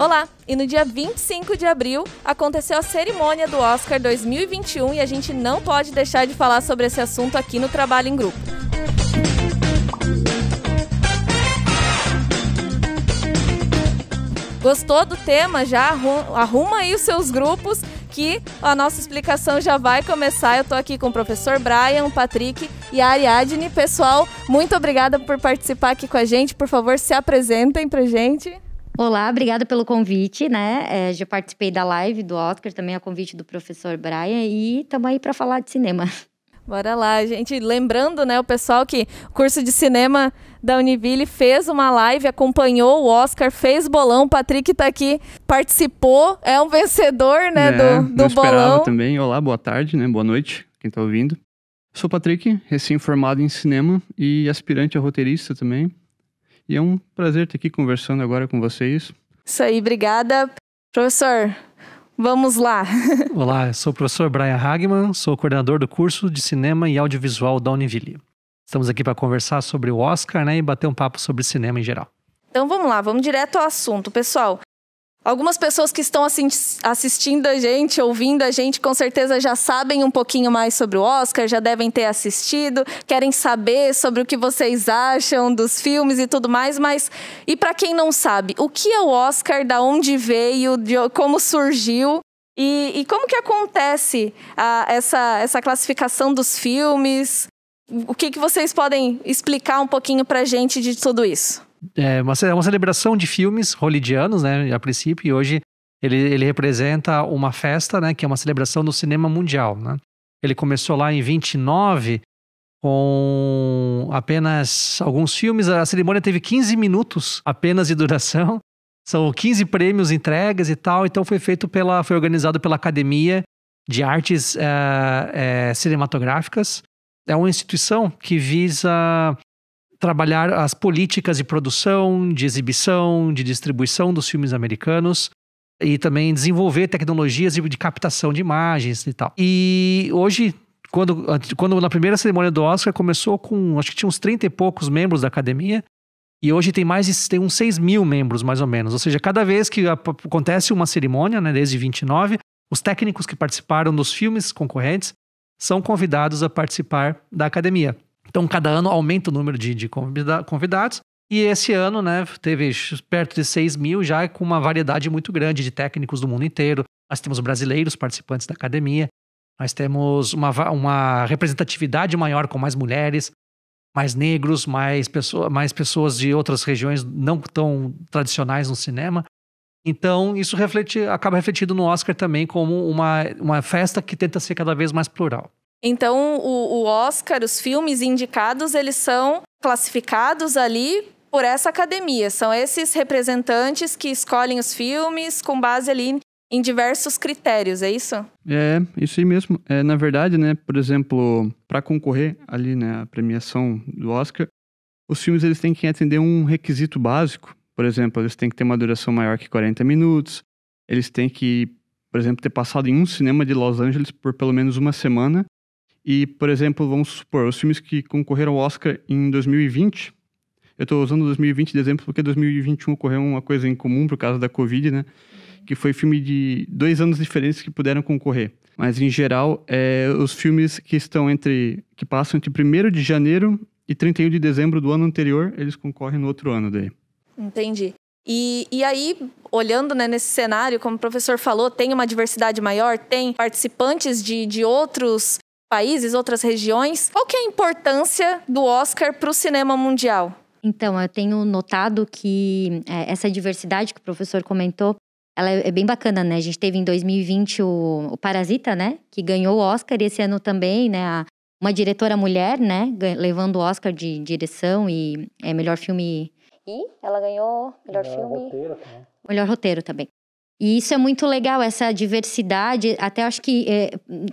Olá! E no dia 25 de abril aconteceu a cerimônia do Oscar 2021 e a gente não pode deixar de falar sobre esse assunto aqui no Trabalho em Grupo. Gostou do tema? Já arruma aí os seus grupos que a nossa explicação já vai começar. Eu tô aqui com o professor Brian, o Patrick e a Ariadne. Pessoal, muito obrigada por participar aqui com a gente. Por favor, se apresentem pra gente. Olá, obrigada pelo convite, né? Já participei da live do Oscar, também a convite do professor Brian, e estamos aí para falar de cinema. Bora lá, gente. Lembrando, né, o pessoal que o curso de cinema da Univille fez uma live, acompanhou o Oscar, fez bolão. O Patrick tá aqui, participou, é um vencedor, né, do bolão. Também. Olá, boa tarde, né, boa noite, quem tá ouvindo. Sou o Patrick, recém-formado em cinema e aspirante a roteirista também. E é um prazer estar aqui conversando agora com vocês. Isso aí, obrigada. Professor, vamos lá. Olá, eu sou o professor Brian Hagman, sou coordenador do curso de Cinema e Audiovisual da Univille. Estamos aqui para conversar sobre o Oscar, né, e bater um papo sobre cinema em geral. Então vamos lá, vamos direto ao assunto, pessoal. Algumas pessoas que estão assistindo a gente, ouvindo a gente, com certeza já sabem um pouquinho mais sobre o Oscar, já devem ter assistido, querem saber sobre o que vocês acham dos filmes e tudo mais, mas e para quem não sabe, o que é o Oscar, da onde veio, como surgiu e como que acontece essa classificação dos filmes? O que vocês podem explicar um pouquinho para a gente de tudo isso? É uma celebração de filmes hollywoodianos, né, a princípio, e hoje ele representa uma festa, né, que é uma celebração do cinema mundial, né. Ele começou lá em 29 com apenas alguns filmes. A cerimônia teve 15 minutos apenas de duração, são 15 prêmios entregues e tal. Então foi organizado pela Academia de Artes Cinematográficas. É uma instituição que visa trabalhar as políticas de produção, de exibição, de distribuição dos filmes americanos e também desenvolver tecnologias de captação de imagens e tal. E hoje, quando na primeira cerimônia do Oscar começou com, acho que tinha uns 30 e poucos membros da academia, e hoje tem uns 6 mil membros mais ou menos. Ou seja, cada vez que acontece uma cerimônia, né, desde 29, os técnicos que participaram dos filmes concorrentes são convidados a participar da academia. Então, cada ano aumenta o número de convidados. E esse ano, né, teve perto de 6 mil já, com uma variedade muito grande de técnicos do mundo inteiro. Nós temos brasileiros participantes da academia. Nós temos uma representatividade maior, com mais mulheres, mais negros, mais pessoas de outras regiões não tão tradicionais no cinema. Então, isso acaba refletido no Oscar também como uma festa que tenta ser cada vez mais plural. Então, o Oscar, os filmes indicados, eles são classificados ali por essa academia. São esses representantes que escolhem os filmes com base ali em diversos critérios, é isso? É, isso aí mesmo. É, na verdade, né, por exemplo, para concorrer ali na premiação do Oscar, os filmes eles têm que atender um requisito básico. Por exemplo, eles têm que ter uma duração maior que 40 minutos, eles têm que, por exemplo, ter passado em um cinema de Los Angeles por pelo menos uma semana. E, por exemplo, vamos supor, os filmes que concorreram ao Oscar em 2020, eu estou usando 2020 de exemplo porque 2021 ocorreu uma coisa incomum por causa da Covid, né? Que foi filme de 2 anos diferentes que puderam concorrer. Mas, em geral, os filmes que estão que passam entre 1º de janeiro e 31 de dezembro do ano anterior, eles concorrem no outro ano daí. Entendi. E aí, olhando, né, nesse cenário, como o professor falou, tem uma diversidade maior, tem participantes de outros países, outras regiões. Qual que é a importância do Oscar para o cinema mundial? Então, eu tenho notado que essa diversidade que o professor comentou, ela é bem bacana, né? A gente teve em 2020 o Parasita, né? Que ganhou o Oscar, e esse ano também, né? Uma diretora mulher, né? Levando o Oscar de direção e melhor filme. E ela ganhou melhor filme. Roteiro também. Melhor roteiro também. E isso é muito legal, essa diversidade. Até acho que,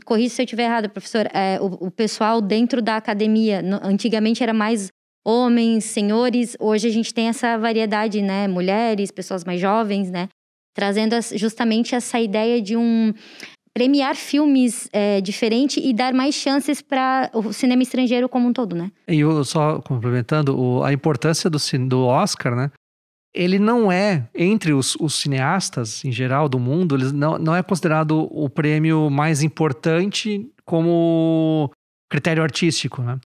corrija se eu estiver errada, professor, o pessoal dentro da academia, antigamente era mais homens, senhores, hoje a gente tem essa variedade, né? Mulheres, pessoas mais jovens, né? Trazendo justamente essa ideia de premiar filmes diferentes e dar mais chances para o cinema estrangeiro como um todo, né? E eu, só complementando, a importância do Oscar, né? ele não é, entre os cineastas em geral do mundo, ele não é considerado o prêmio mais importante como critério artístico, né?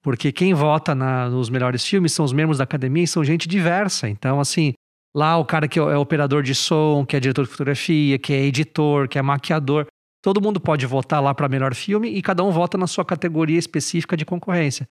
Porque quem vota nos melhores filmes são os membros da academia e são gente diversa. Então, assim, lá o cara que é operador de som, que é diretor de fotografia, que é editor, que é maquiador, todo mundo pode votar lá para melhor filme e cada um vota na sua categoria específica de concorrência.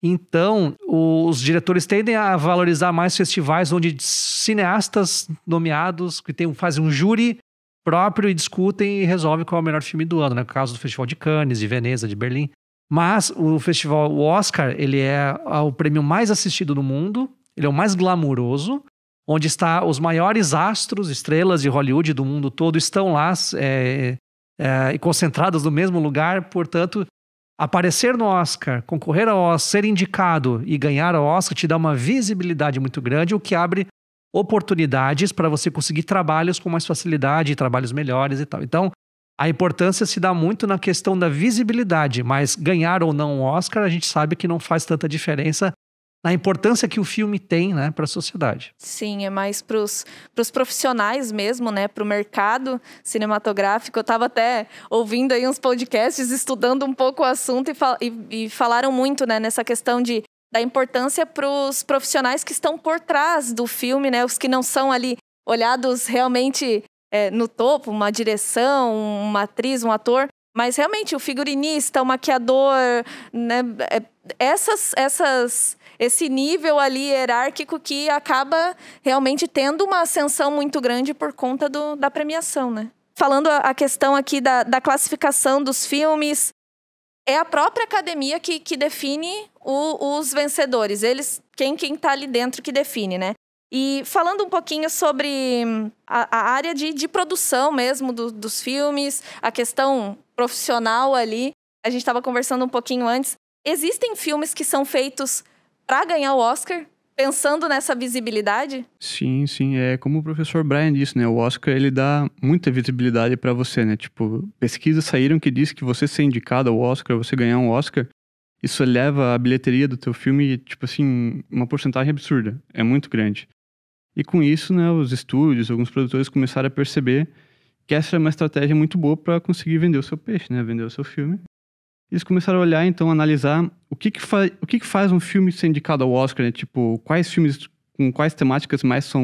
Então, os diretores tendem a valorizar mais festivais onde cineastas nomeados que fazem um júri próprio e discutem e resolvem qual é o melhor filme do ano, né? No caso do Festival de Cannes, de Veneza, de Berlim. Mas o festival, o Oscar, ele é o prêmio mais assistido no mundo, ele é o mais glamuroso, onde está os maiores astros, estrelas de Hollywood do mundo todo, estão lá concentradas no mesmo lugar, portanto, aparecer no Oscar, concorrer ao Oscar, ser indicado e ganhar o Oscar te dá uma visibilidade muito grande, o que abre oportunidades para você conseguir trabalhos com mais facilidade, trabalhos melhores e tal. Então, a importância se dá muito na questão da visibilidade, mas ganhar ou não o Oscar, a gente sabe que não faz tanta diferença na importância que o filme tem, né, para a sociedade. Sim, é mais para os profissionais mesmo, né, para o mercado cinematográfico. Eu estava até ouvindo aí uns podcasts, estudando um pouco o assunto e falaram muito, né, nessa questão da importância para os profissionais que estão por trás do filme, né, os que não são ali olhados realmente... no topo, uma direção, uma atriz, um ator, mas realmente o figurinista, o maquiador, né, esse nível ali hierárquico que acaba realmente tendo uma ascensão muito grande por conta da premiação, né? Falando a questão aqui da classificação dos filmes, é a própria academia que define os vencedores, eles, quem tá ali dentro que define, né? E falando um pouquinho sobre a área de produção mesmo dos filmes, a questão profissional ali, a gente estava conversando um pouquinho antes. Existem filmes que são feitos para ganhar o Oscar, pensando nessa visibilidade? Sim. É como o professor Brian disse, né? O Oscar, ele dá muita visibilidade para você, né? Tipo, pesquisas saíram que diz que você ser indicado ao Oscar, você ganhar um Oscar... Isso eleva a bilheteria do teu filme, tipo assim, uma porcentagem absurda. É muito grande. E com isso, né, os estúdios, alguns produtores começaram a perceber que essa era uma estratégia muito boa para conseguir vender o seu peixe, né, vender o seu filme. Eles começaram a olhar, então, analisar o que faz um filme ser indicado ao Oscar, né? Tipo, quais filmes com quais temáticas mais são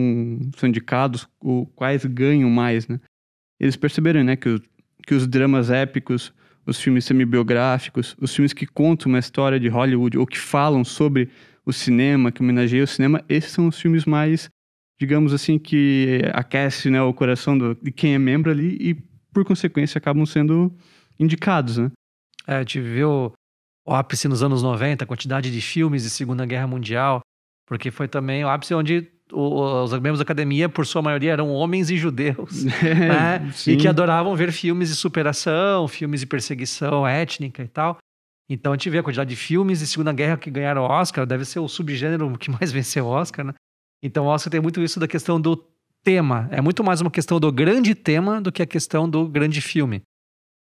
indicados, ou quais ganham mais, né? Eles perceberam, né, que os dramas épicos, os filmes semi-biográficos, os filmes que contam uma história de Hollywood ou que falam sobre o cinema, que homenageiam o cinema, esses são os filmes mais, digamos assim, que aquecem, né, o coração de quem é membro ali e, por consequência, acabam sendo indicados, né? A gente viu o ápice nos anos 90, a quantidade de filmes de Segunda Guerra Mundial, porque foi também o ápice onde os membros da academia, por sua maioria, eram homens e judeus, né? E que adoravam ver filmes de superação, filmes de perseguição étnica e tal. Então, a gente vê a quantidade de filmes de Segunda Guerra que ganharam o Oscar, deve ser o subgênero que mais venceu o Oscar, né? Então, o Oscar tem muito isso da questão do tema. É muito mais uma questão do grande tema do que a questão do grande filme.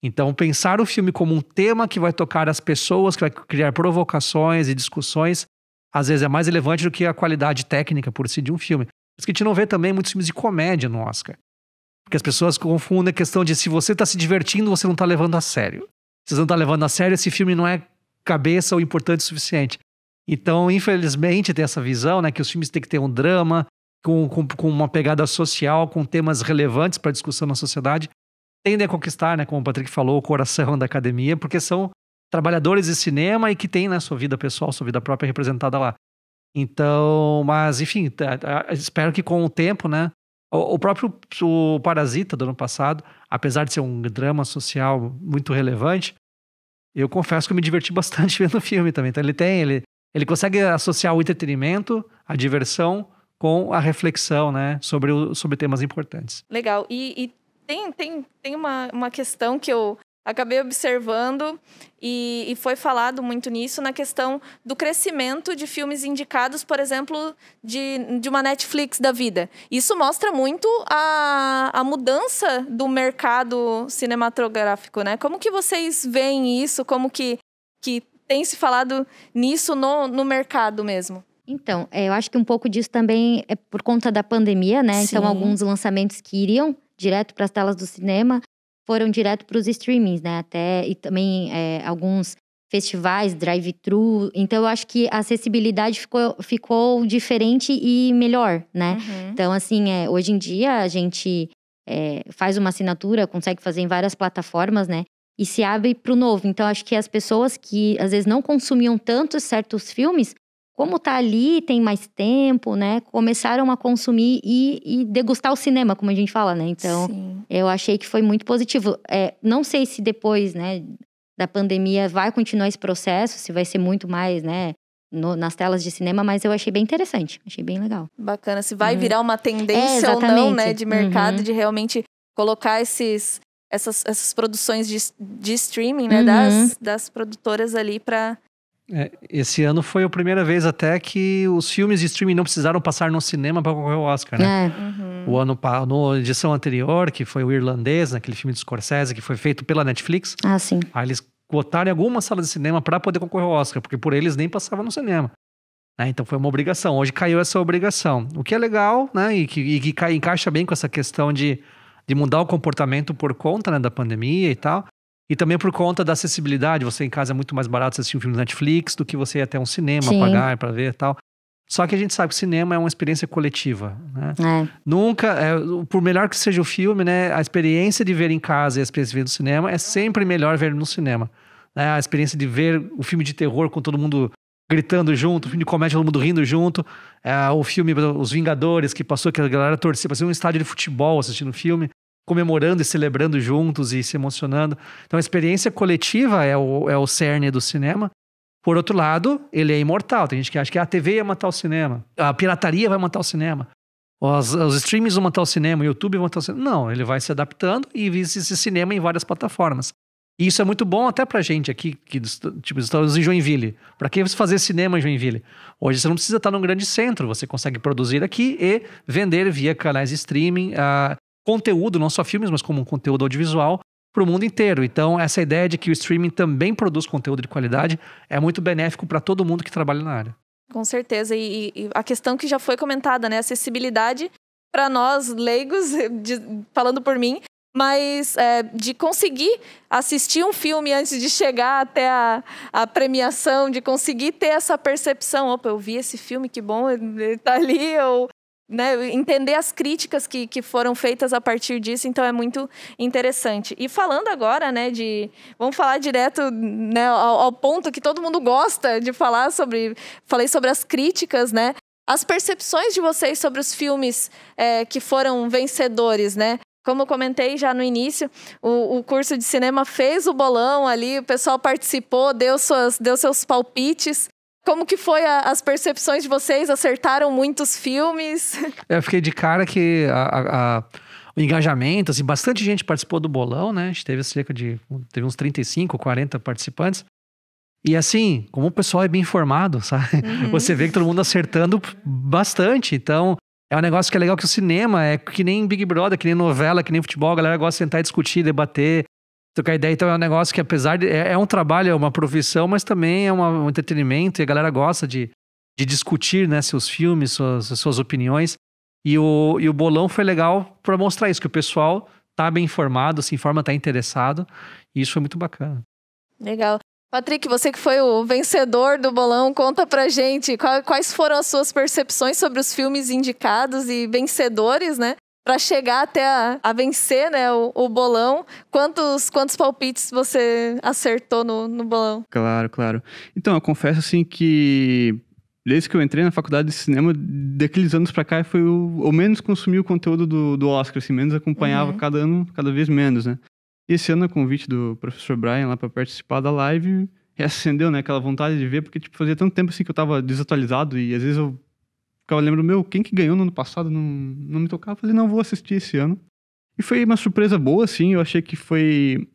Então, pensar o filme como um tema que vai tocar as pessoas, que vai criar provocações e discussões, às vezes é mais relevante do que a qualidade técnica por si de um filme. Por isso que a gente não vê também muitos filmes de comédia no Oscar. Porque as pessoas confundem a questão de se você está se divertindo, você não está levando a sério. Se você não está levando a sério, esse filme não é cabeça ou importante o suficiente. Então, infelizmente, tem essa visão, né, que os filmes têm que ter um drama, com uma pegada social, com temas relevantes para discussão na sociedade. Tendem a conquistar, né, como o Patrick falou, o coração da academia, porque são trabalhadores de cinema e que tem, né, sua vida pessoal, sua vida própria representada lá. Então, mas enfim, espero que com o tempo, né, o próprio Parasita do ano passado, apesar de ser um drama social muito relevante, eu confesso que eu me diverti bastante vendo o filme também. Então ele consegue associar o entretenimento, a diversão com a reflexão, né, sobre temas importantes. Legal, e tem uma questão que eu acabei observando e foi falado muito nisso na questão do crescimento de filmes indicados, por exemplo, de uma Netflix da vida. Isso mostra muito a mudança do mercado cinematográfico, né? Como que vocês veem isso? Como que tem se falado nisso no mercado mesmo? Então, eu acho que um pouco disso também é por conta da pandemia, né? Sim. Então, alguns lançamentos que iriam direto para as telas do cinema foram direto para os streamings, né? Até, e também alguns festivais, drive-thru. Então, eu acho que a acessibilidade ficou diferente e melhor, né? Uhum. Então, assim, hoje em dia a gente faz uma assinatura, consegue fazer em várias plataformas, né? E se abre para o novo. Então, acho que as pessoas que, às vezes, não consumiam tanto certos filmes, como tá ali, tem mais tempo, né? Começaram a consumir e degustar o cinema, como a gente fala, né? Então, sim, eu achei que foi muito positivo. Não sei se depois, né, da pandemia vai continuar esse processo, se vai ser muito mais, né, nas telas de cinema, mas eu achei bem interessante, achei bem legal. Bacana, se vai virar uma tendência ou não, né, de mercado, de realmente colocar essas produções de streaming, né, das produtoras ali para... Esse ano foi a primeira vez até que os filmes de streaming não precisaram passar no cinema para concorrer ao Oscar, né? O ano, na edição anterior, que foi o Irlandês, naquele filme de Scorsese, que foi feito pela Netflix. Ah, sim. Aí eles botaram alguma sala de cinema para poder concorrer ao Oscar, porque por eles nem passava no cinema. Né? Então foi uma obrigação. Hoje caiu essa obrigação. O que é legal, né? E que encaixa bem com essa questão de mudar o comportamento por conta, né, da pandemia e tal. E também por conta da acessibilidade. Você em casa é muito mais barato assistir um filme na Netflix do que você ir até um cinema, sim, pagar para ver e tal. Só que a gente sabe que o cinema é uma experiência coletiva, né? Nunca, por melhor que seja o filme, né? A experiência de ver em casa e a experiência de ver no cinema é sempre melhor ver no cinema. Né? A experiência de ver o filme de terror com todo mundo gritando junto, o filme de comédia todo mundo rindo junto, o filme Os Vingadores, que passou, que a galera torcia, parecia um estádio de futebol assistindo o filme, comemorando e celebrando juntos e se emocionando. Então a experiência coletiva é o cerne do cinema. Por outro lado, ele é imortal. Tem gente que acha que a TV ia matar o cinema, a pirataria vai matar o cinema, os streams vão matar o cinema, o YouTube vai matar o cinema. Não, ele vai se adaptando e existe esse cinema em várias plataformas. E isso é muito bom até pra gente aqui, que tipo, estamos em Joinville. Pra que você fazer cinema em Joinville? Hoje você não precisa estar num grande centro, você consegue produzir aqui e vender via canais de streaming, conteúdo, não só filmes, mas como um conteúdo audiovisual para o mundo inteiro. Então, essa ideia de que o streaming também produz conteúdo de qualidade é muito benéfico para todo mundo que trabalha na área. Com certeza. E a questão que já foi comentada, né? Acessibilidade para nós, leigos, falando por mim, mas de conseguir assistir um filme antes de chegar até a premiação, de conseguir ter essa percepção, opa, eu vi esse filme, que bom, ele tá ali, ou, né, entender as críticas que foram feitas a partir disso, então é muito interessante. E falando agora, né, vamos falar direto, né, ao ponto que todo mundo gosta de falar sobre, falei sobre as críticas, né, as percepções de vocês sobre os filmes que foram vencedores, né? Como eu comentei já no início, o curso de cinema fez o bolão ali, o pessoal participou, deu seus palpites. Como que foi as percepções de vocês? Acertaram muitos filmes? Eu fiquei de cara que o engajamento, assim, bastante gente participou do bolão, né? A gente teve teve uns 35, 40 participantes. E assim, como o pessoal é bem informado, sabe? Uhum. Você vê que todo mundo acertando bastante, então... É um negócio que é legal, que o cinema é que nem Big Brother, que nem novela, que nem futebol. A galera gosta de sentar e discutir, debater, trocar ideia. Então é um negócio que, apesar de... É um trabalho, é uma profissão, mas também é um entretenimento. E a galera gosta de discutir, né, seus filmes, suas opiniões. E o bolão foi legal para mostrar isso, que o pessoal tá bem informado, se informa, tá interessado. E isso foi muito bacana. Legal. Patrick, você que foi o vencedor do bolão, conta pra gente quais foram as suas percepções sobre os filmes indicados e vencedores, né? Pra chegar até a vencer, né, o bolão. Quantos palpites você acertou no bolão? Claro, claro. Então, eu confesso assim que desde que eu entrei na faculdade de cinema, daqueles anos pra cá, foi o menos consumi o conteúdo do Oscar, assim, menos acompanhava cada ano, cada vez menos, né? Esse ano, a convite do professor Brian lá para participar da live, reacendeu, né, aquela vontade de ver, porque tipo, fazia tanto tempo assim que eu tava desatualizado e às vezes eu ficava lembrando, quem que ganhou no ano passado, não me tocava. Eu falei, não, vou assistir esse ano. E foi uma surpresa boa, assim, eu achei que foi...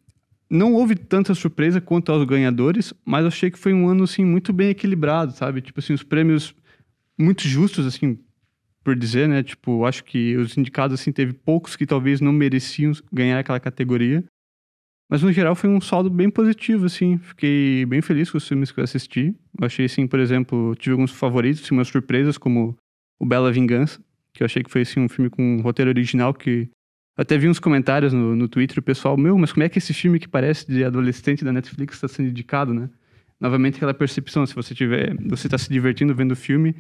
Não houve tanta surpresa quanto aos ganhadores, mas eu achei que foi um ano, assim, muito bem equilibrado, sabe? Tipo assim, os prêmios muito justos, assim, por dizer, né? Tipo, acho que os indicados, assim, teve poucos que talvez não mereciam ganhar aquela categoria. Mas, no geral, foi um saldo bem positivo, assim. Fiquei bem feliz com os filmes que eu assisti. Eu achei, assim, por exemplo, tive alguns favoritos, assim, umas surpresas, como o Bela Vingança, que eu achei que foi, assim, um filme com um roteiro original que... Até vi uns comentários no Twitter, o pessoal, meu, mas como é que esse filme que parece de adolescente da Netflix está sendo indicado, né? Novamente aquela percepção, se você está se divertindo vendo o filme,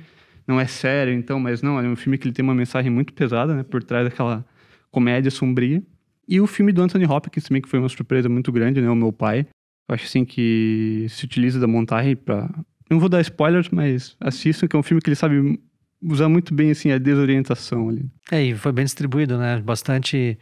não é sério, então, mas não, é um filme que ele tem uma mensagem muito pesada, né? Por trás daquela comédia sombria. E o filme do Anthony Hopkins também, que foi uma surpresa muito grande, né? O Meu Pai. Eu acho, assim, que se utiliza da montagem para... Não vou dar spoilers, mas assistam, que é um filme que ele sabe... usar muito bem, assim, a desorientação ali. É, e foi bem distribuído, né? Bastante...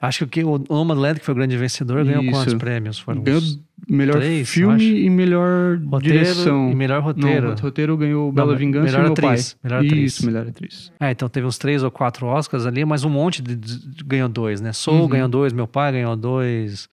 Acho que o Nomadland, que foi o grande vencedor, isso. Ganhou quantos prêmios? Foram ganhou melhor 3, filme e melhor roteiro direção. E melhor roteiro. Não, o roteiro ganhou Bela Vingança melhor e Meu atriz, Pai. Melhor atriz. Isso, melhor atriz. É, então teve uns 3 ou 4 Oscars ali, mas um monte ganhou 2, né? Soul ganhou 2, Meu Pai ganhou 2...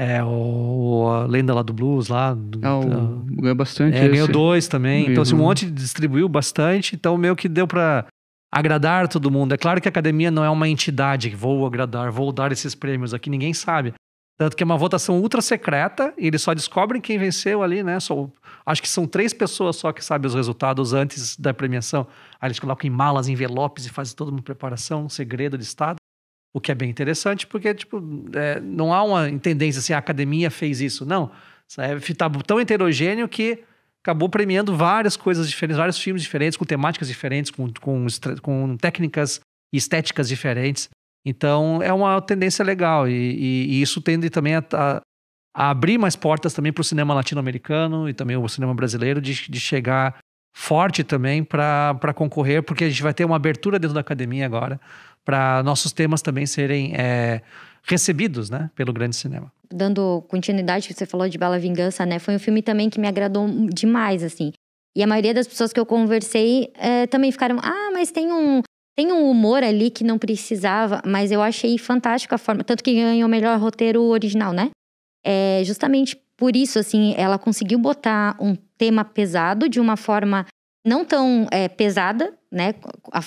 É, a lenda lá do blues, lá... ganhou bastante. É, ganhou 2 também. Então, assim, um monte distribuiu bastante. Então, meio que deu pra agradar todo mundo. É claro que a academia não é uma entidade que vou agradar, vou dar esses prêmios aqui. Ninguém sabe. Tanto que é uma votação ultra secreta. E eles só descobrem quem venceu ali, né? Só, acho que são 3 pessoas só que sabem os resultados antes da premiação. Aí eles colocam em malas, envelopes e fazem toda uma preparação, um segredo de Estado. O que é bem interessante, porque tipo, não há uma tendência assim, a academia fez isso. Não, está tão heterogêneo que acabou premiando várias coisas diferentes, vários filmes diferentes, com temáticas diferentes, com técnicas e estéticas diferentes. Então, é uma tendência legal. E isso tende também a abrir mais portas também para o cinema latino-americano e também o cinema brasileiro de chegar forte também para concorrer, porque a gente vai ter uma abertura dentro da academia agora para nossos temas também serem recebidos, né, pelo grande cinema. Dando continuidade, você falou de Bela Vingança, né? Foi um filme também que me agradou demais, assim. E a maioria das pessoas que eu conversei também ficaram... Ah, mas tem um humor ali que não precisava. Mas eu achei fantástica a forma... Tanto que ganhou o melhor roteiro original, né? É, justamente por isso, assim, ela conseguiu botar um tema pesado de uma forma... não tão pesada, né?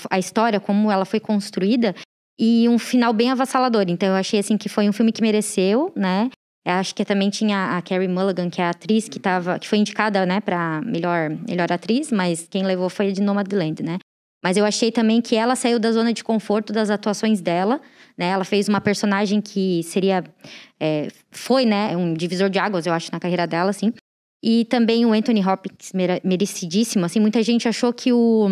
A história, como ela foi construída. E um final bem avassalador. Então, eu achei, assim, que foi um filme que mereceu, né? Eu acho que também tinha a Carrie Mulligan, que é a atriz que foi indicada, né? Pra melhor atriz. Mas quem levou foi a de Nomadland, né? Mas eu achei também que ela saiu da zona de conforto das atuações dela, né? Ela fez uma personagem que seria... foi, né? Um divisor de águas, eu acho, na carreira dela, assim. E também o Anthony Hopkins, merecidíssimo, assim, muita gente achou que o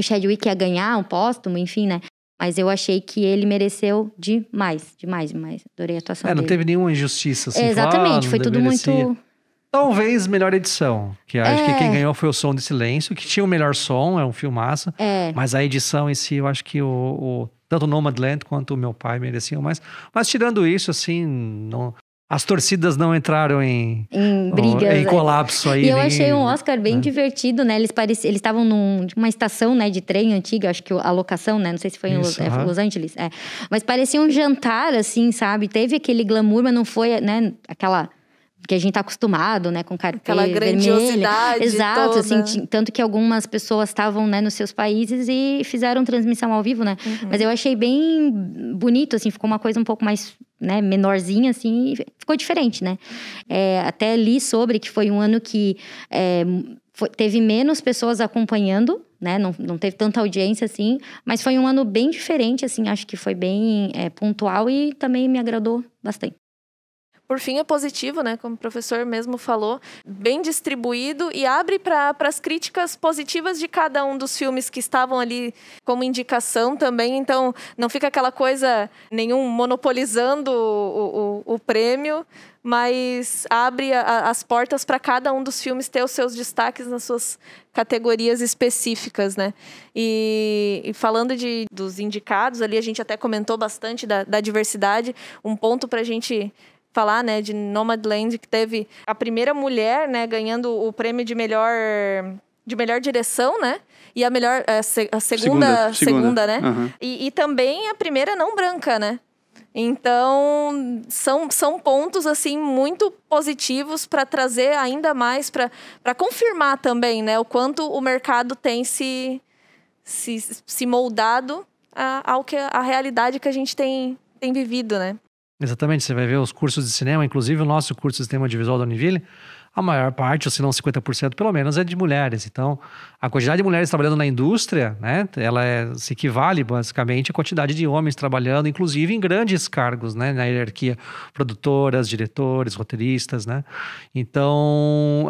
Chadwick ia ganhar um póstumo, enfim, né? Mas eu achei que ele mereceu demais, demais, demais. Adorei a atuação dele. Não teve nenhuma injustiça, assim. Exatamente, foi tudo muito... Talvez melhor edição, que acho que quem ganhou foi o Som de Silêncio, que tinha o melhor som, é um filmaço. É. Mas a edição em si, eu acho que tanto o Nomadland quanto o Meu Pai mereciam mais. Mas tirando isso, assim, não... As torcidas não entraram em brigas, em colapso aí. E eu achei um Oscar bem divertido, né? Eles estavam numa estação, né, de trem antiga, acho que a locação, né? Não sei se foi em Los Angeles. É. Mas parecia um jantar, assim, sabe? Teve aquele glamour, mas não foi, né? Aquela que a gente tá acostumado, né? Com carpete vermelho. Aquela grandiosidade. Exato, toda. Assim. Tanto que algumas pessoas estavam, né, nos seus países e fizeram transmissão ao vivo, né? Uhum. Mas eu achei bem bonito, assim. Ficou uma coisa um pouco mais... né, menorzinha, assim, ficou diferente, né? É, até li sobre que foi um ano que teve menos pessoas acompanhando, né? Não teve tanta audiência, assim, mas foi um ano bem diferente, assim, acho que foi bem pontual e também me agradou bastante. Por fim, é positivo, né? Como o professor mesmo falou, bem distribuído e abre para as críticas positivas de cada um dos filmes que estavam ali como indicação também. Então, não fica aquela coisa, nenhum monopolizando o prêmio, mas abre as portas para cada um dos filmes ter os seus destaques nas suas categorias específicas, né? E falando dos indicados ali, a gente até comentou bastante da diversidade. Um ponto para a gente... falar, né, de Nomadland, que teve a primeira mulher, né, ganhando o prêmio de melhor direção, né, e a segunda, né, uhum. E também a primeira não branca, né. Então, são pontos, assim, muito positivos para trazer ainda mais, para confirmar também, né, o quanto o mercado tem se moldado à realidade que a gente tem vivido, né. Exatamente, você vai ver os cursos de cinema, inclusive o nosso curso de cinema audiovisual da Univille, a maior parte, ou se não 50% pelo menos, é de mulheres. Então, a quantidade de mulheres trabalhando na indústria, né, ela se equivale basicamente à quantidade de homens trabalhando, inclusive em grandes cargos, né, na hierarquia, produtoras, diretores, roteiristas, né. Então,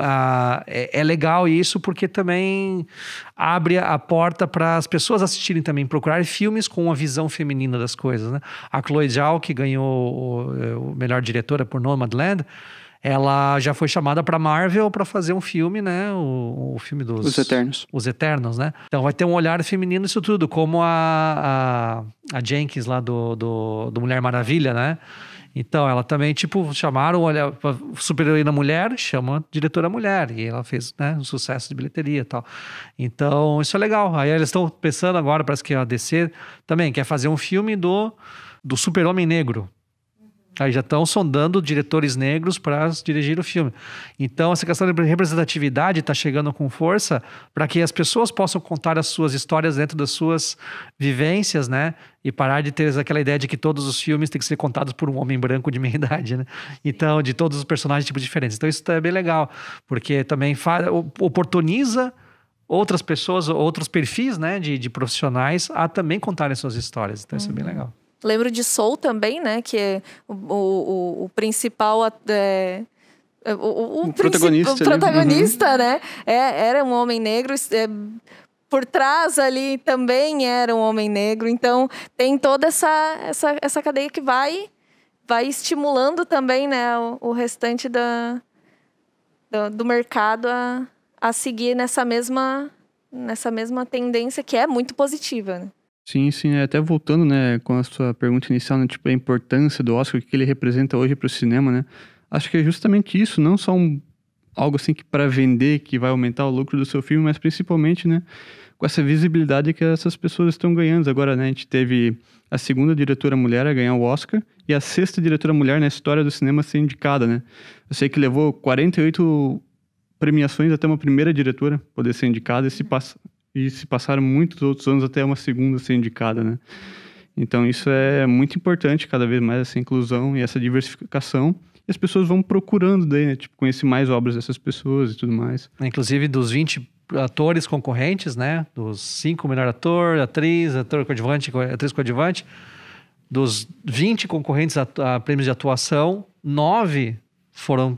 é legal isso porque também abre a porta para as pessoas assistirem também, procurar filmes com uma visão feminina das coisas, né. A Chloe Zhao, que ganhou o melhor diretora por Nomadland, ela já foi chamada para Marvel para fazer um filme, né? O filme dos... Os Eternos. Os Eternos, né? Então vai ter um olhar feminino isso tudo, como a Jenkins lá do Mulher Maravilha, né? Então ela também, tipo, chamaram super-heroína mulher, chama diretora mulher. E ela fez, né, um sucesso de bilheteria e tal. Então isso é legal. Aí eles estão pensando agora, parece que a DC também quer fazer um filme do super-homem negro. Aí já estão sondando diretores negros para dirigir o filme. Então, essa questão de representatividade está chegando com força para que as pessoas possam contar as suas histórias dentro das suas vivências, né? E parar de ter aquela ideia de que todos os filmes têm que ser contados por um homem branco de meia idade, né? Então, de todos os personagens tipos diferentes. Então, isso é bem legal, porque também oportuniza outras pessoas, outros perfis, né, de profissionais a também contarem suas histórias. Então, isso é bem legal. Lembro de Soul também, né? Que é o principal... O protagonista, uhum, né? Era um homem negro... Por trás ali também era um homem negro. Então, tem toda essa cadeia que vai estimulando também, né? O restante do mercado a seguir nessa mesma tendência, que é muito positiva, né? Sim. Até voltando, né, com a sua pergunta inicial, né, tipo, a importância do Oscar, o que ele representa hoje para o cinema, né? Acho que é justamente isso, não só algo assim que para vender, que vai aumentar o lucro do seu filme, mas principalmente, né, com essa visibilidade que essas pessoas estão ganhando. Agora, né, a gente teve a segunda diretora mulher a ganhar o Oscar e a sexta diretora mulher na história do cinema a ser indicada, né? Eu sei que levou 48 premiações até uma primeira diretora poder ser indicada e se passaram muitos outros anos até uma segunda ser indicada, né? Então, isso é muito importante, cada vez mais, essa inclusão e essa diversificação. E as pessoas vão procurando daí, né? Tipo, conhecer mais obras dessas pessoas e tudo mais. Inclusive, dos 20 atores concorrentes, né? Dos 5 melhor ator, atriz coadjuvante. Dos 20 concorrentes a prêmios de atuação, 9 foram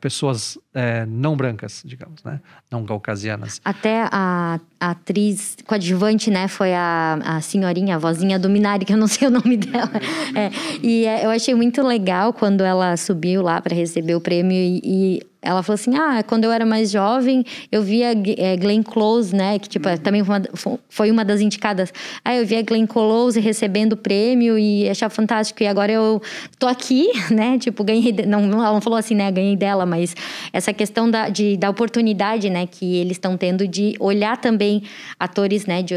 pessoas não brancas, digamos, né? Não caucasianas. Até a atriz coadjuvante, né? Foi a senhorinha, a vozinha do Minari, que eu não sei o nome dela. Eu achei muito legal quando ela subiu lá para receber o prêmio e ela falou assim, quando eu era mais jovem, eu via Glenn Close, né? Que, tipo, também foi uma das indicadas. Eu via Glenn Close recebendo o prêmio e achava fantástico. E agora eu tô aqui, né? Tipo, ganhei... Ela não falou assim, né? Ganhei dela, mas essa questão da oportunidade, né? Que eles estão tendo de olhar também atores, né? De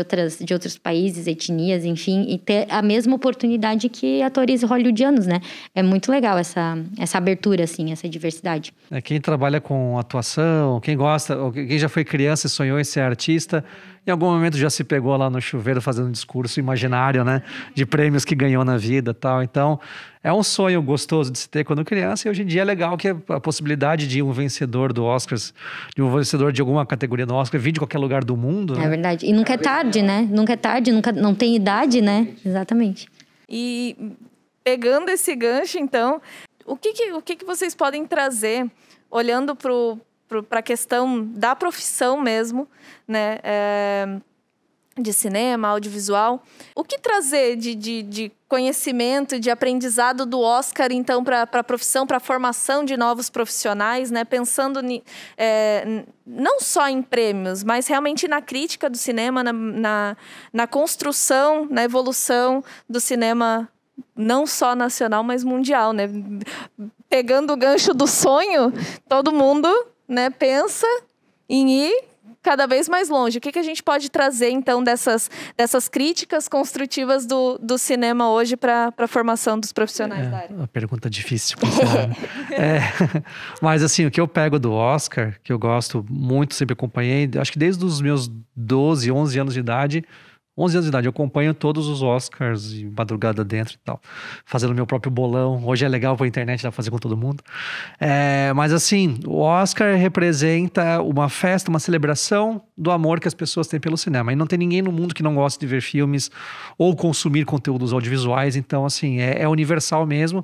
outros países, etnias, enfim. E ter a mesma oportunidade que atores hollywoodianos, né? É muito legal essa abertura, assim, essa diversidade. Quem trabalha com atuação, quem gosta, quem já foi criança e sonhou em ser artista, em algum momento já se pegou lá no chuveiro fazendo um discurso imaginário, né? De prêmios que ganhou na vida e tal. Então, é um sonho gostoso de se ter quando criança e hoje em dia é legal que a possibilidade de um vencedor do Oscar, de um vencedor de alguma categoria do Oscar, vir de qualquer lugar do mundo. É, né? Verdade. E nunca é tarde, né? Nunca é tarde, não tem idade, né? Exatamente. E pegando esse gancho, então, o que vocês podem trazer olhando para a questão da profissão mesmo, né, de cinema, audiovisual, o que trazer de conhecimento, de aprendizado do Oscar, então, para a profissão, para a formação de novos profissionais, né, pensando não só em prêmios, mas realmente na crítica do cinema, na construção, na evolução do cinema, não só nacional, mas mundial, né? Pegando o gancho do sonho, todo mundo, né, pensa em ir cada vez mais longe. O que a gente pode trazer, então, dessas críticas construtivas do cinema hoje para a formação dos profissionais da área? Uma pergunta difícil. Mas, assim, o que eu pego do Oscar, que eu gosto muito, sempre acompanhei, acho que desde os meus 12, 11 anos de idade, 11 anos de idade, eu acompanho todos os Oscars e madrugada dentro e tal, fazendo meu próprio bolão. Hoje é legal, pra internet dá pra fazer com todo mundo. Mas assim, o Oscar representa uma festa, uma celebração do amor que as pessoas têm pelo cinema. E não tem ninguém no mundo que não gosta de ver filmes ou consumir conteúdos audiovisuais. Então assim, é universal mesmo.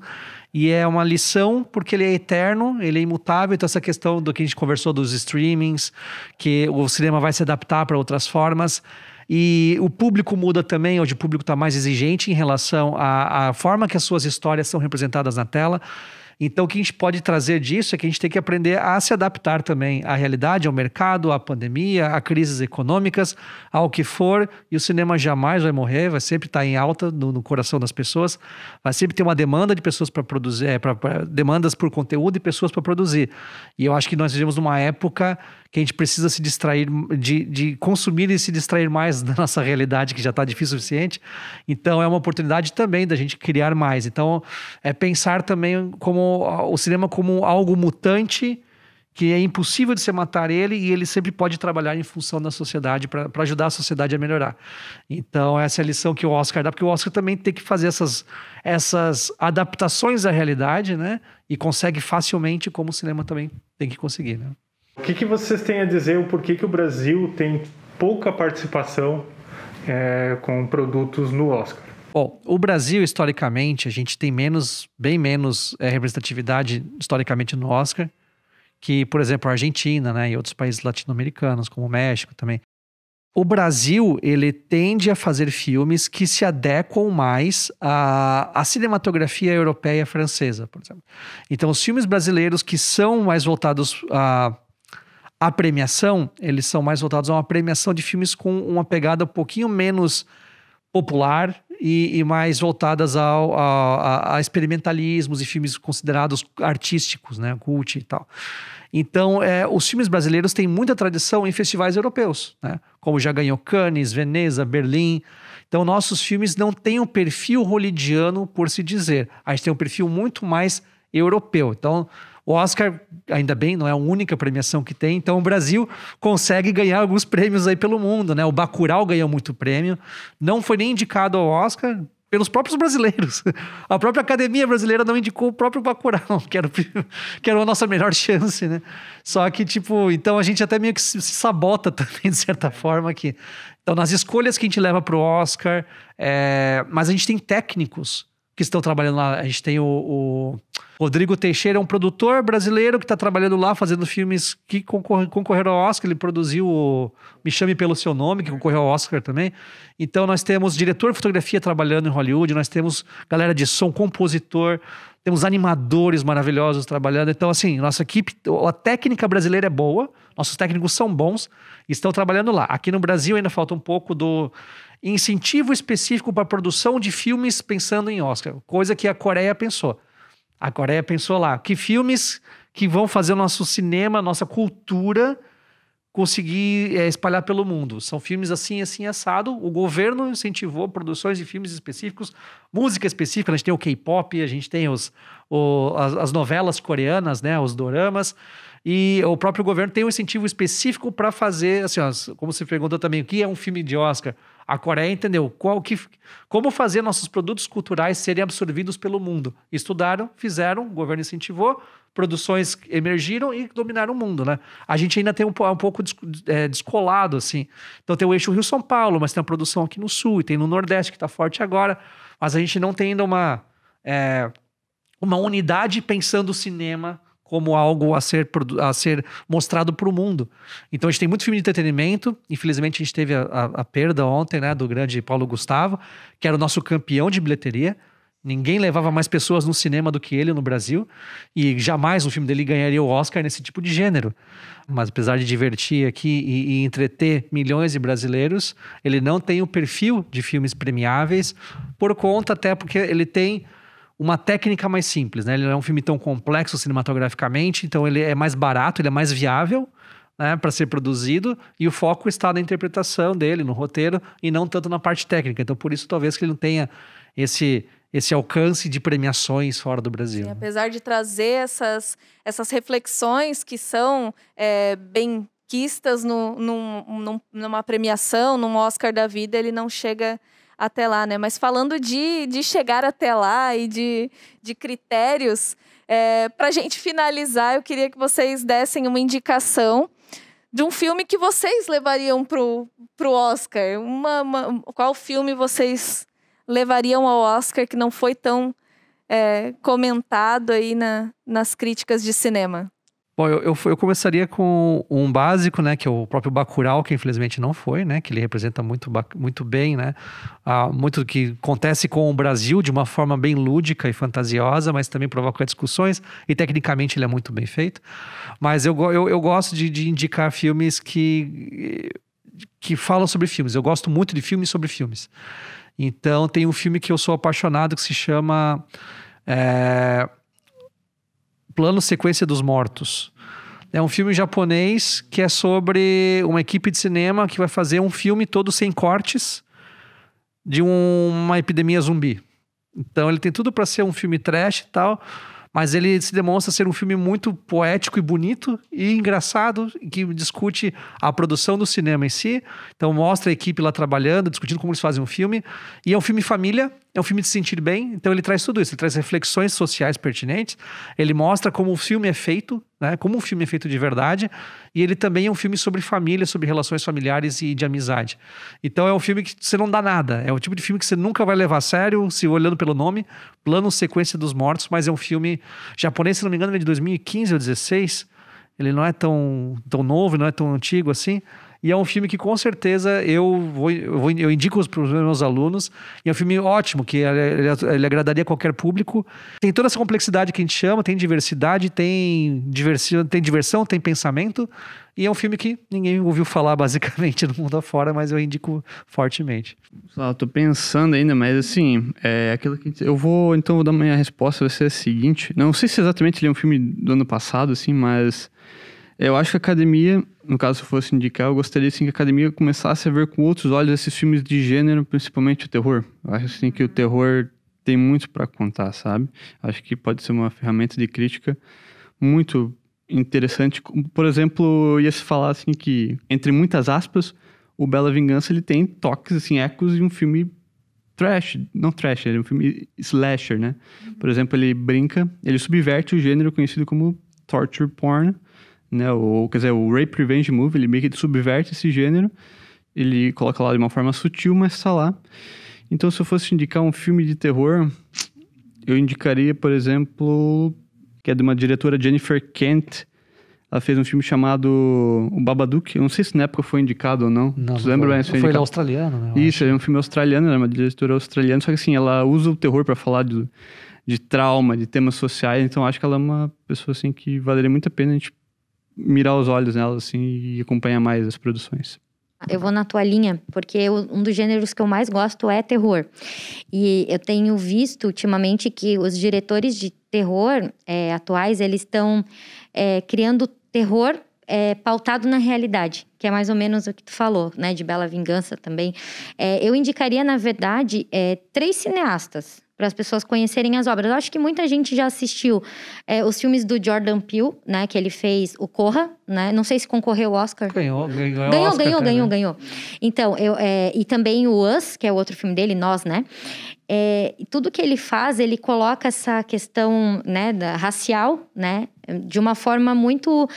E é uma lição, porque ele é eterno, ele é imutável. Então essa questão do que a gente conversou dos streamings, que o cinema vai se adaptar para outras formas. E o público muda também, onde o público está mais exigente em relação à forma que as suas histórias são representadas na tela. Então o que a gente pode trazer disso é que a gente tem que aprender a se adaptar também à realidade, ao mercado, à pandemia, a crises econômicas, ao que for. E o cinema jamais vai morrer, vai sempre estar em alta no coração das pessoas. Vai sempre ter uma demanda de pessoas para produzir, demandas por conteúdo e pessoas para produzir. E eu acho que nós vivemos numa época que a gente precisa se distrair, de consumir e se distrair mais da nossa realidade, que já está difícil o suficiente. Então é uma oportunidade também da gente criar mais. Então é pensar também como o cinema como algo mutante, que é impossível de se matar ele, e ele sempre pode trabalhar em função da sociedade, para ajudar a sociedade a melhorar. Então essa é a lição que o Oscar dá, porque o Oscar também tem que fazer essas adaptações à realidade, né? E consegue facilmente, como o cinema também tem que conseguir, né? O que vocês têm a dizer o porquê que o Brasil tem pouca participação com produtos no Oscar? Bom, o Brasil, historicamente, a gente tem bem menos representatividade historicamente no Oscar que, por exemplo, a Argentina, né, e outros países latino-americanos, como o México também. O Brasil, ele tende a fazer filmes que se adequam mais à cinematografia europeia e francesa, por exemplo. Então, os filmes brasileiros que são mais voltados à premiação, eles são mais voltados a uma premiação de filmes com uma pegada um pouquinho menos popular e mais voltadas a experimentalismos e filmes considerados artísticos, né, cult e tal. Então, os filmes brasileiros têm muita tradição em festivais europeus, né, como já ganhou Cannes, Veneza, Berlim. Então, nossos filmes não têm um perfil hollywoodiano, por se dizer. A gente tem um perfil muito mais europeu. Então, o Oscar, ainda bem, não é a única premiação que tem. Então, o Brasil consegue ganhar alguns prêmios aí pelo mundo, né? O Bacurau ganhou muito prêmio. Não foi nem indicado ao Oscar pelos próprios brasileiros. A própria Academia Brasileira não indicou o próprio Bacurau, que era a nossa melhor chance, né? Só que, tipo, então a gente até meio que se sabota também, de certa forma, aqui. Então, nas escolhas que a gente leva pro Oscar, mas a gente tem técnicos que estão trabalhando lá. A gente tem o Rodrigo Teixeira, é um produtor brasileiro que está trabalhando lá, fazendo filmes que concorreram ao Oscar. Ele produziu o Me Chame Pelo Seu Nome, que concorreu ao Oscar também. Então nós temos diretor de fotografia trabalhando em Hollywood, nós temos galera de som, compositor, temos animadores maravilhosos trabalhando. Então assim, nossa equipe, a técnica brasileira é boa, nossos técnicos são bons e estão trabalhando lá. Aqui no Brasil ainda falta um pouco do incentivo específico para a produção de filmes pensando em Oscar, coisa que a Coreia pensou. A Coreia pensou lá, que filmes que vão fazer o nosso cinema, nossa cultura, conseguir espalhar pelo mundo. São filmes assim, assim, assado. O governo incentivou produções de filmes específicos, música específica. A gente tem o K-pop, a gente tem as novelas coreanas, né, os doramas. E o próprio governo tem um incentivo específico para fazer, assim, ó, como você perguntou também, o que é um filme de Oscar? A Coreia entendeu como fazer nossos produtos culturais serem absorvidos pelo mundo. Estudaram, fizeram, o governo incentivou, produções emergiram e dominaram o mundo, né? A gente ainda tem um pouco descolado, assim. Então tem o eixo Rio-São Paulo, mas tem a produção aqui no Sul e tem no Nordeste, que está forte agora. Mas a gente não tem ainda uma unidade pensando o cinema como algo a ser mostrado para o mundo. Então a gente tem muito filme de entretenimento. Infelizmente a gente teve a perda ontem, né, do grande Paulo Gustavo, que era o nosso campeão de bilheteria. Ninguém levava mais pessoas no cinema do que ele no Brasil, e jamais o filme dele ganharia o Oscar nesse tipo de gênero. Mas apesar de divertir aqui e entreter milhões de brasileiros, ele não tem o perfil de filmes premiáveis, por conta até porque ele tem uma técnica mais simples, né? Ele não é um filme tão complexo cinematograficamente, então ele é mais barato, ele é mais viável, né, para ser produzido, e o foco está na interpretação dele, no roteiro, e não tanto na parte técnica. Então por isso talvez que ele não tenha esse alcance de premiações fora do Brasil. Sim, apesar de trazer essas reflexões que são bem conquistas numa premiação, num Oscar da vida, ele não chega até lá, né? Mas falando de chegar até lá e de critérios, pra gente finalizar, eu queria que vocês dessem uma indicação de um filme que vocês levariam pro Oscar. Qual filme vocês levariam ao Oscar que não foi tão comentado aí nas críticas de cinema? Bom, eu começaria com um básico, né, que é o próprio Bacurau, que infelizmente não foi, né, que ele representa muito bem, né, muito que acontece com o Brasil de uma forma bem lúdica e fantasiosa, mas também provoca discussões, e tecnicamente ele é muito bem feito. Mas eu gosto de indicar filmes que falam sobre filmes. Eu gosto muito de filmes sobre filmes. Então tem um filme que eu sou apaixonado que se chama... Plano Sequência dos Mortos. É um filme japonês que é sobre uma equipe de cinema que vai fazer um filme todo sem cortes de uma epidemia zumbi. Então ele tem tudo para ser um filme trash e tal, mas ele se demonstra ser um filme muito poético e bonito e engraçado, que discute a produção do cinema em si. Então mostra a equipe lá trabalhando, discutindo como eles fazem um filme. E é um filme família. É um filme de se sentir bem, então ele traz tudo isso. Ele traz reflexões sociais pertinentes. Ele mostra como o filme é feito, né? Como um filme é feito de verdade. E ele também é um filme sobre família, sobre relações familiares e de amizade. Então é um filme que você não dá nada. É o tipo de filme que você nunca vai levar a sério, se olhando pelo nome. Plano Sequência dos Mortos, mas é um filme japonês, se não me engano, ele é de 2015 ou 2016. Ele não é tão novo, não é tão antigo assim. E é um filme que, com certeza, eu indico para os meus alunos. E é um filme ótimo, que ele agradaria qualquer público. Tem toda essa complexidade que a gente chama, tem diversidade, tem diversão, tem pensamento. E é um filme que ninguém ouviu falar, basicamente, no mundo afora, mas eu indico fortemente. Eu tô pensando ainda, mas assim, aquilo que... Então, vou dar minha resposta, vai ser a seguinte. Não sei se exatamente ele é um filme do ano passado, assim, mas... Eu acho que a Academia, no caso se eu fosse indicar, eu gostaria assim, que a Academia começasse a ver com outros olhos esses filmes de gênero, principalmente o terror. Eu acho assim, que o terror tem muito para contar, sabe? Acho que pode ser uma ferramenta de crítica muito interessante. Por exemplo, ia se falar assim, que, entre muitas aspas, o Bela Vingança ele tem toques, assim, ecos de um filme trash. Não trash, ele é um filme slasher, né? Por exemplo, ele subverte o gênero conhecido como torture porn, né, o Rape Revenge Movie, ele meio que subverte esse gênero, ele coloca lá de uma forma sutil, mas tá lá. Então, se eu fosse indicar um filme de terror, eu indicaria, por exemplo, que é de uma diretora, Jennifer Kent. Ela fez um filme chamado O Babadook. Eu não sei se na época foi indicado ou não. Você lembra bem? Foi australiano, né? Isso, é um filme australiano, ela é uma diretora australiana, só que assim, ela usa o terror para falar de trauma, de temas sociais, então acho que ela é uma pessoa assim que valeria muito a pena a gente mirar os olhos nela, assim, e acompanhar mais as produções. Eu vou na tua linha, porque um dos gêneros que eu mais gosto é terror. E eu tenho visto, ultimamente, que os diretores de terror atuais, eles estão criando terror pautado na realidade, que é mais ou menos o que tu falou, né, de Bela Vingança também. Eu indicaria, na verdade, 3 cineastas, para as pessoas conhecerem as obras. Eu acho que muita gente já assistiu os filmes do Jordan Peele, né? Que ele fez o Corra, né? Não sei se concorreu ao Oscar. Ganhou. Então, e também o Us, que é o outro filme dele, Nós, né? Tudo que ele faz, ele coloca essa questão, né, racial, né? De uma forma muito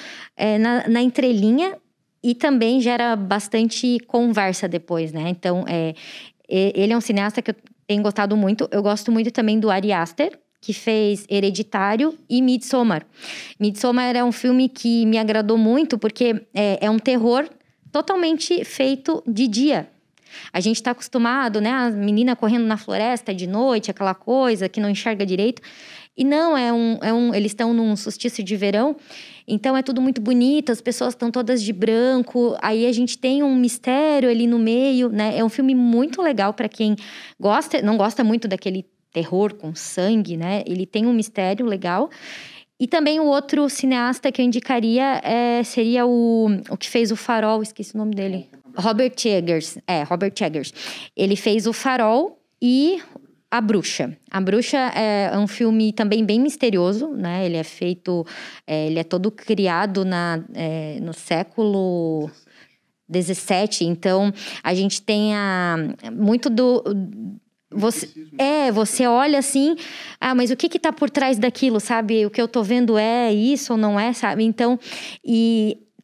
na entrelinha, e também gera bastante conversa depois, né? Então, ele é um cineasta que eu tenho gostado muito. Eu gosto muito também do Ari Aster, que fez Hereditário e Midsommar. Midsommar é um filme que me agradou muito, porque é um terror totalmente feito de dia. A gente está acostumado, né? A menina correndo na floresta de noite, aquela coisa que não enxerga direito. E não, eles estão num solstício de verão, então é tudo muito bonito, as pessoas estão todas de branco, aí a gente tem um mistério ali no meio, né? É um filme muito legal para quem gosta, não gosta muito daquele terror com sangue, né? Ele tem um mistério legal. E também o outro cineasta que eu indicaria seria o que fez O Farol, esqueci o nome dele. Robert Eggers. Ele fez O Farol e A Bruxa. A Bruxa é um filme também bem misterioso, né? Ele é feito... ele é todo criado no século... 17, então a gente tem muito do... Você olha assim, mas o que que tá por trás daquilo, sabe? O que eu tô vendo é isso ou não é, sabe? Então,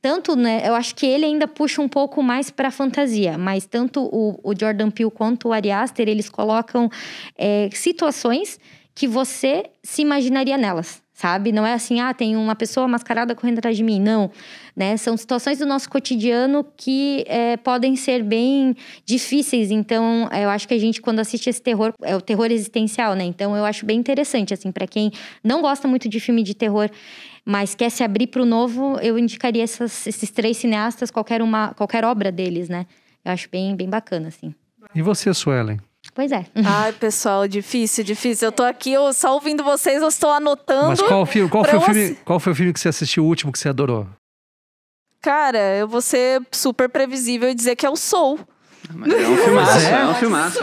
tanto, né, eu acho que ele ainda puxa um pouco mais pra fantasia, mas tanto o Jordan Peele quanto o Ari Aster, eles colocam situações que você se imaginaria nelas, sabe? Não é assim, tem uma pessoa mascarada correndo atrás de mim, não, né? São situações do nosso cotidiano que podem ser bem difíceis, então eu acho que a gente, quando assiste esse terror, é o terror existencial, né? Então eu acho bem interessante, assim, pra quem não gosta muito de filme de terror, mas quer se abrir pro novo, eu indicaria esses três cineastas, qualquer obra deles, né? Eu acho bem, bem bacana, assim. E você, Suelen? Pois é. Ai, pessoal, difícil, difícil. Eu tô aqui só ouvindo vocês, eu estou anotando. Mas qual foi o filme que você assistiu, o último que você adorou? Cara, eu vou ser super previsível e dizer que é o Soul. Mas é um filmaço, é um filmaço.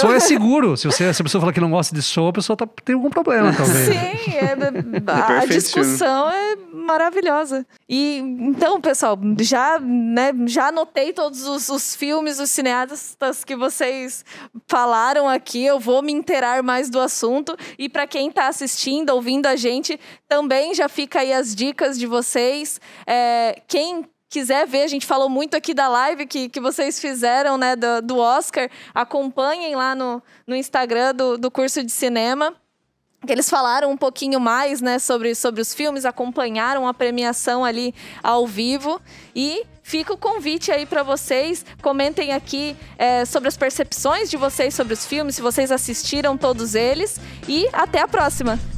Soul é seguro. Se a pessoa falar que não gosta de Soul, a pessoa tem algum problema, talvez. Sim, a discussão é maravilhosa. E então, pessoal, já anotei todos os filmes, os cineastas que vocês falaram aqui. Eu vou me inteirar mais do assunto. E para quem tá assistindo, ouvindo a gente, também já fica aí as dicas de vocês. Quem quiser ver, a gente falou muito aqui da live que vocês fizeram, né, do Oscar, acompanhem lá no Instagram do curso de cinema, que eles falaram um pouquinho mais, né, sobre os filmes, acompanharam a premiação ali ao vivo, e fica o convite aí para vocês, comentem aqui sobre as percepções de vocês sobre os filmes, se vocês assistiram todos eles, e até a próxima!